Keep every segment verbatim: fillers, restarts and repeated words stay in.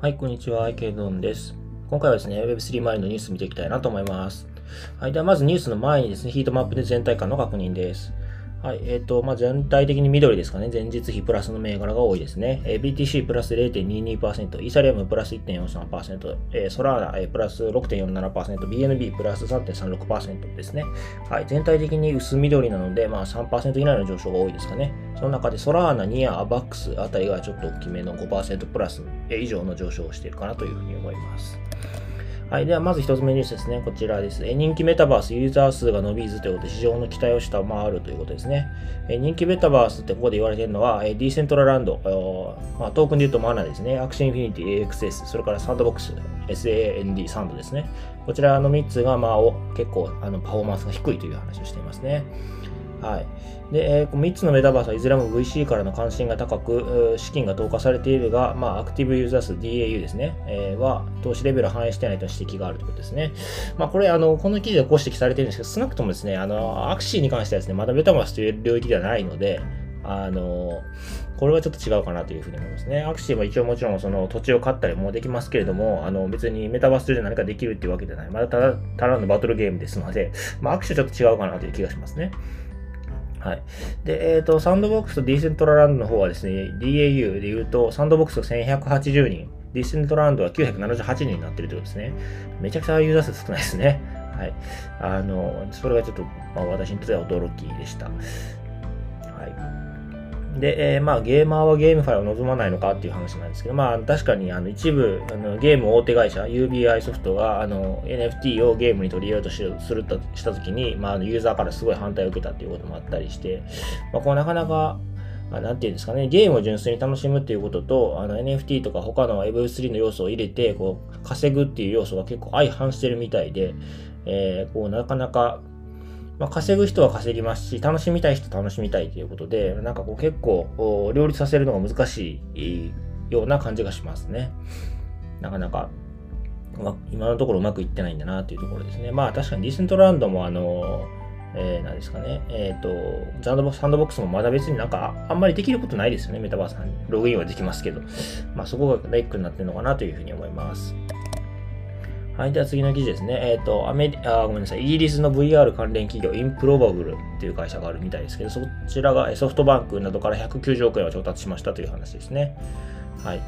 はい、こんにちは、ケイドンです。今回はですね、ウェブスリー 周りのニュース見ていきたいなと思います。はい、ではまずニュースの前にですね、ヒートマップで全体感の確認です。はい、えっと、まあ、全体的に緑ですかね。前日比プラスの銘柄が多いですね。えー、ビーティーシー プラス ゼロてんにじゅうにパーセント、イーサリアムプラス いってんよんさんパーセント、えー、ソラーナ、えー、プラス ろくてんよんななパーセント、ビーエヌビー プラス さんてんさんろくパーセント ですね。はい、全体的に薄緑なので、まあ さんパーセント 以内の上昇が多いですかね。その中でソラーナ、ニア、アバックスあたりがちょっと大きめの ごパーセント プラス以上の上昇をしているかなというふうに思います。はい。では、まず一つ目ニュースですね。こちらです。え人気メタバース、ユーザー数が伸びずということで、市場の期待を下回るということですね。え人気メタバースってここで言われているのは、えディーセントラランド、まあ、トークンで言うとマナですね。アクションインフィニティ、エーエックスエス、それからサンドボックス、サンド、サンドですね。こちらのみっつが、まあ、結構あのパフォーマンスが低いという話をしていますね。はい。で、えー、みっつのメタバースはいずれも ブイシー からの関心が高く、資金が投下されているが、まあ、アクティブユーザー数 ディーエーユー ですね、えー、は投資レベルを反映していないという指摘があるということですね。まあ、これ、あの、この記事でご指摘されているんですけど、少なくともですね、あの、アクシーに関してはですね、まだメタバースという領域ではないので、あの、これはちょっと違うかなというふうに思いますね。アクシーは一応もちろんその土地を買ったりもできますけれども、あの別にメタバース上で何かできるっていうわけではない。まだただ、ただのバトルゲームですので、まあ、アクシーはちょっと違うかなという気がしますね。はい。で、えっと、サンドボックスとディーセントラランドの方はですね、ディーエーユー で言うと、サンドボックスがせんひゃくはちじゅうにん、ディーセントラランドはきゅうひゃくななじゅうはちにんになってるということですね。めちゃくちゃユーザー数少ないですね。はい。あの、それがちょっと、まあ、私にとっては驚きでした。で、えー、まあ、ゲーマーはゲームファイを望まないのかっていう話なんですけど、まあ、確かに、あの、一部、あの、ゲーム大手会社、ユービーアイ ソフトが、あの、エヌエフティー をゲームに取り入れようとしするとしたときに、まあ、ユーザーからすごい反対を受けたっていうこともあったりして、まあ、こう、なかなか、まあ、なんていうんですかね、ゲームを純粋に楽しむっていうことと、あの、エヌエフティー とか他の ウェブスリー の要素を入れて、こう、稼ぐっていう要素が結構相反してるみたいで、えー、こう、なかなか、まあ、稼ぐ人は稼ぎますし、楽しみたい人は楽しみたいということで、なんかこう結構両立させるのが難しいような感じがしますね。なかなか、まあ、今のところうまくいってないんだなというところですね。まあ確かにディーセントランドもあの、えー、何ですかね、えっと、サンドボックスもまだ別になんかあんまりできることないですよね、メタバースさんに。ログインはできますけど、まあそこがネックになってるのかなというふうに思います。はい。では次の記事ですね。えっ、ー、と、アメリあ、ごめんなさい。イギリスの ブイアール 関連企業、インプロバブルっていう会社があるみたいですけど、そちらがソフトバンクなどからひゃくきゅうじゅうおくえんを調達しましたという話ですね。はい。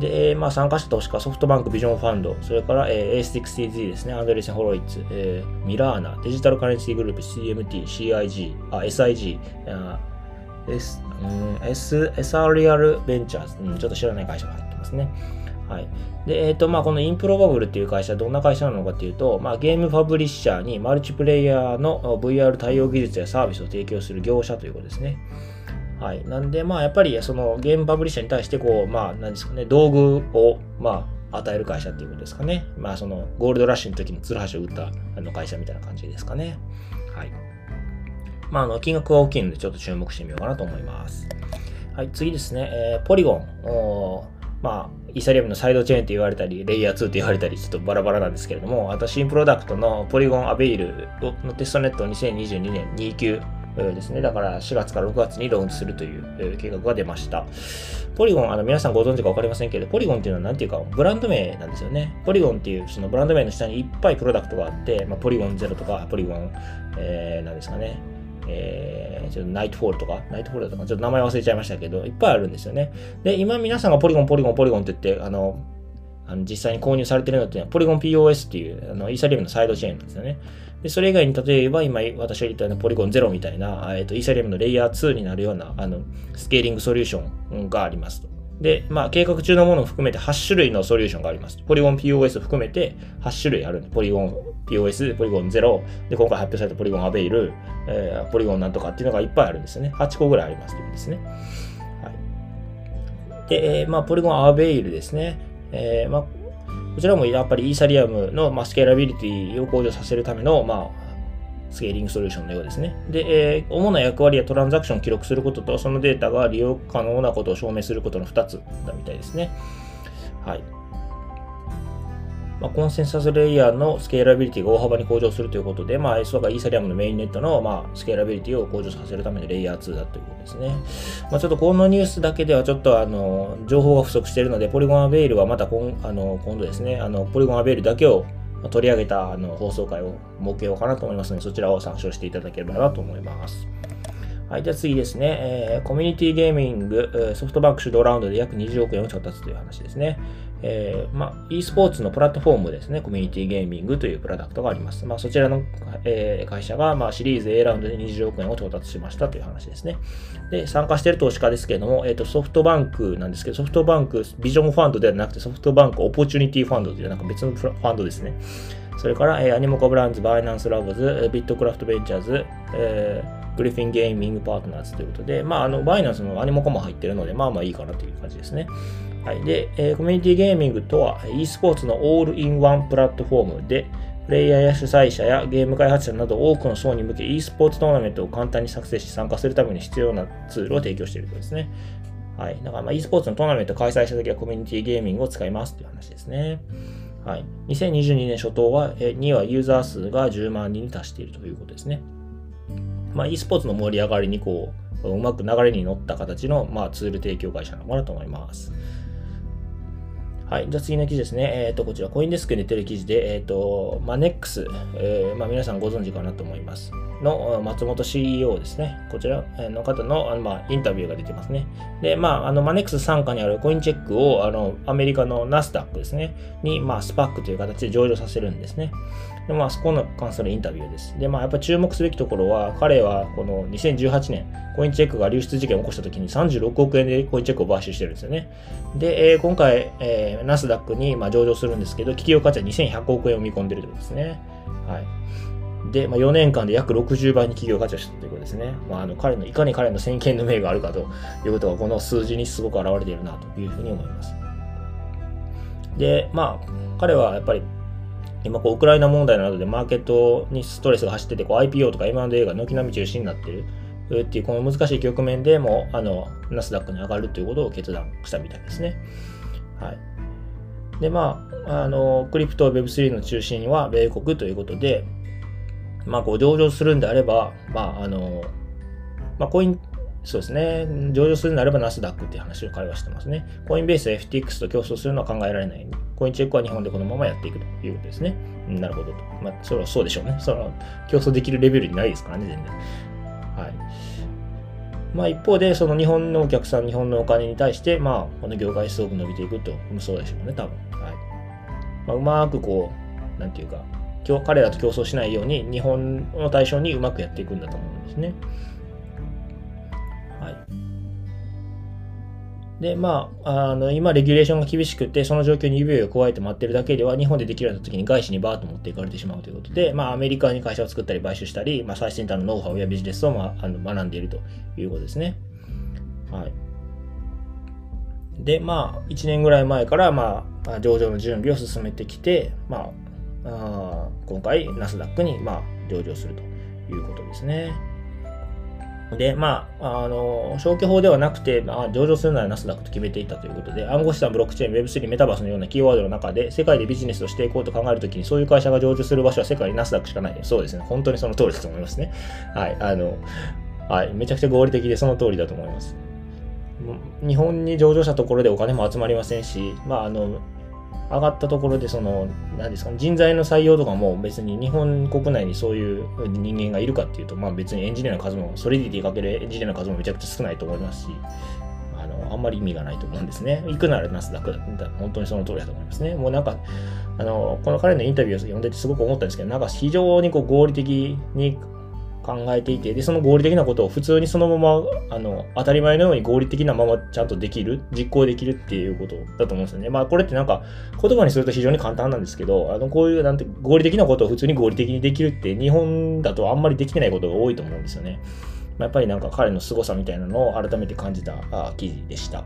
で、まあ、参加した投資家、ソフトバンクビジョンファンド、それから、えー、エーエスエックスティージー ですね、アンドレーセン・ホロイッツ、えー、ミラーナ、デジタルカレンシーグループ、シーエムティー、シーアイジー、あ エスアイジー、あ S、うん、S、エスアールアール ベンチャーズ、うん、ちょっと知らない会社が入ってますね。はい。で、えっと、まあ、このインプロバブルっていう会社はどんな会社なのかっていうと、まあ、ゲームパブリッシャーにマルチプレイヤーの ブイアール 対応技術やサービスを提供する業者ということですね。はい。なんで、まあ、やっぱり、その、ゲームパブリッシャーに対して、こう、まあ、なんですかね、道具を、まあ、与える会社っていうことですかね。まあ、その、ゴールドラッシュの時にツルハシを打った、あの、会社みたいな感じですかね。はい。まあ、あの、金額は大きいので、ちょっと注目してみようかなと思います。はい。次ですね、えー、ポリゴン。まあ、イーサリアムのサイドチェーンって言われたり、レイヤーツーって言われたり、ちょっとバラバラなんですけれども、あと新プロダクトのポリゴンアベイルのテストネットをにせんにじゅうにねんにじゅうきゅうですね。だからしがつからろくがつにローンチするという計画が出ました。ポリゴン、あの皆さんご存知かわかりませんけど、ポリゴンっていうのは何ていうかブランド名なんですよね。ポリゴンっていうそのブランド名の下にいっぱいプロダクトがあって、まあ、ポリゴンゼロとか、ポリゴン、えー、なんですかね。えー、ちょっとナイトフォールとか、ナイトフォールとか、ちょっと名前忘れちゃいましたけど、いっぱいあるんですよね。で、今皆さんがポリゴン、ポリゴン、ポリゴンって言って、あの、あの実際に購入されてるのって、ポリゴン ピーオーエス っていう、あの、イーサリアムのサイドチェーンなんですよね。で、それ以外に例えば、今、私が言ったようなポリゴンゼロみたいな、えっと、イーサリアムのレイヤーツーになるような、あの、スケーリングソリューションがありますと。で、まあ、計画中のものを含めてはちしゅるいのソリューションがあります。ポリゴン ピーオーエス を含めてはちしゅるいあるんで、ポリゴン ピーオーエス、ポリゴンゼロ、で、今回発表されたポリゴンアベイル、えー、ポリゴンなんとかっていうのがいっぱいあるんですよね。はっこぐらいありますということですね。はい。で、えー、まあ、ポリゴンアベイルですね。えー、まあ、こちらもやっぱりイーサリアムの、まあ、スケーラビリティを向上させるための、まあ、スケーリングソリューションのようですね。で、えー、主な役割はトランザクションを記録することと、そのデータが利用可能なことを証明することのふたつだみたいですね。はい。まあ、コンセンサスレイヤーのスケーラビリティが大幅に向上するということで、まあ、アイエスオー がイーサリアムのメインネットの、まあ、スケーラビリティを向上させるためのレイヤーツーだということですね。まあ、ちょっとこのニュースだけではちょっとあの情報が不足しているので、ポリゴンアベイルはまた 今, あの今度ですね、あのポリゴンアベイルだけを取り上げたあの放送回を設けようかなと思いますので、そちらを参照していただければなと思います。はい、じゃあ次ですね、えー、コミュニティゲーミング、ソフトバンク主導ラウンドで約にじゅうおくえんを調達という話ですね。えー、まあ、e スポーツのプラットフォームですね、コミュニティゲーミングというプロダクトがあります。まあ、そちらの、えー、会社が、まあ、シリーズ A ラウンドでにじゅうおくえんを調達しましたという話ですね。で、参加している投資家ですけれども、えーと、ソフトバンクなんですけど、ソフトバンクビジョンファンドではなくて、ソフトバンクオポチュニティファンドというなんか別のファンドですね。それから、えー、アニモコブランズ、バイナンスラボズ、ビットクラフトベンチャーズ、えーグリフィンゲーミングパートナーズということで、まあ、あのバイナンスのアニモコも入ってるので、まあまあいいかなという感じですね。はい。で、えー、コミュニティゲーミングとは、e スポーツのオールインワンプラットフォームで、プレイヤーや主催者やゲーム開発者など多くの層に向け、e スポーツトーナメントを簡単に作成し参加するために必要なツールを提供しているということですね。はい。だから、まあ、e スポーツのトーナメントを開催したときはコミュニティゲーミングを使いますという話ですね。はい。にせんにじゅうにねん初頭は、にはユーザー数がじゅうまんにんに達しているということですね。まあ、e スポーツの盛り上がりにこう、うまく流れに乗った形の、まあ、ツール提供会社なのかなと思います。はい。じゃあ次の記事ですね。えっと、こちら、コインデスクに出てる記事で、えっと、マネックス、えー、まあ、皆さんご存知かなと思います。の、松本 シーイーオー ですね。こちらの方の、あのまあ、インタビューが出てますね。で、まあ、あの、マネックス傘下にあるコインチェックを、あの、アメリカのナスダックですね、に、まあ、スパックという形で上場させるんですね。で、まあ、そこの関するインタビューです。で、まあ、やっぱ注目すべきところは、彼は、このにせんじゅうはちねん、コインチェックが流出事件を起こしたときにさんじゅうろくおくえんでコインチェックを買収してるんですよね。で、えー、今回、えーナスダックにまあ上場するんですけど、企業価値はにせんひゃくおくえんを見込んでいるということですね。はい。で、まあ、よねんかんで約ろくじゅうばいに企業価値をしたということですね。まあ、あの彼のいかに彼の先見の明があるかということが、この数字にすごく表れているなというふうに思います。で、まあ、彼はやっぱり、今こうウクライナ問題などでマーケットにストレスが走ってて、アイピーオー とか エムアンドエー が軒並み中止になっているっていう、この難しい局面でも、あの、ナスダックに上がるということを決断したみたいですね。はい。で、まあ、あの、クリプト ウェブスリー の中心は米国ということで、まあ、こう、上場するんであれば、まあ、あの、まあ、コイン、そうですね、上場するんであればナスダックっていう話を会話してますね。コインベースや エフティーエックス と競争するのは考えられない。コインチェックは日本でこのままやっていくということですね。うん、なるほどと。まあ、それはそうでしょうね。その、競争できるレベルにないですからね、全然。はい。まあ、一方で、その日本のお客さん、日本のお金に対して、まあ、この業界すごく伸びていくと、そうでしょうね、多分。はい。まあ、うまくこう、なんていうか、彼らと競争しないように、日本の対象にうまくやっていくんだと思うんですね。はい。で、まあ、あの、今、レギュレーションが厳しくて、その状況に指を加えて待ってるだけでは、日本でできるようになった時に外資にバーッと持っていかれてしまうということで、まあ、アメリカに会社を作ったり、買収したり、まあ、最先端のノウハウやビジネスを、まあ、あの学んでいるということですね。はい。で、まあ、いちねんぐらい前から、まあ、上場の準備を進めてきて、まあ、あ今回、ナスダックに、まあ、上場するということですね。で、まあ、あの、消去法ではなくて、まあ、上場するならナスダックと決めていたということで、暗号資産、ブロックチェーン、ウェブスリー、メタバースのようなキーワードの中で、世界でビジネスをしていこうと考えるときに、そういう会社が上場する場所は世界にナスダックしかないです。そうですね。本当にその通りだと思いますね。はい。あの、はい。めちゃくちゃ合理的で、その通りだと思います。日本に上場したところでお金も集まりませんし、まあ、あの、上がったところで、その、何ですかね、人材の採用とかも別に日本国内にそういう人間がいるかっていうと、まあ別にエンジニアの数も、ソリディティかけるエンジニアの数もめちゃくちゃ少ないと思いますし、あの、あんまり意味がないと思うんですね。行くならナスダックだ。本当にその通りだと思いますね。もうなんか、あの、この彼のインタビューを読んでてすごく思ったんですけど、なんか非常にこう合理的に、考えていて、でその合理的なことを普通にそのままあの当たり前のように合理的なままちゃんとできる、実行できるっていうことだと思うんですよね。まあこれってなんか言葉にすると非常に簡単なんですけど、あのこういうなんて合理的なことを普通に合理的にできるって日本だとあんまりできてないことが多いと思うんですよね。まあ、やっぱりなんか彼の凄さみたいなのを改めて感じたあ記事でした。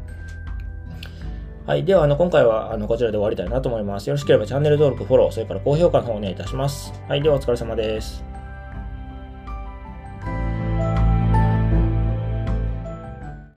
はい。では、あの、今回は、あの、こちらで終わりたいなと思います。よろしければチャンネル登録、フォロー、それから高評価の方をお願いいたします。はい。では、お疲れ様です。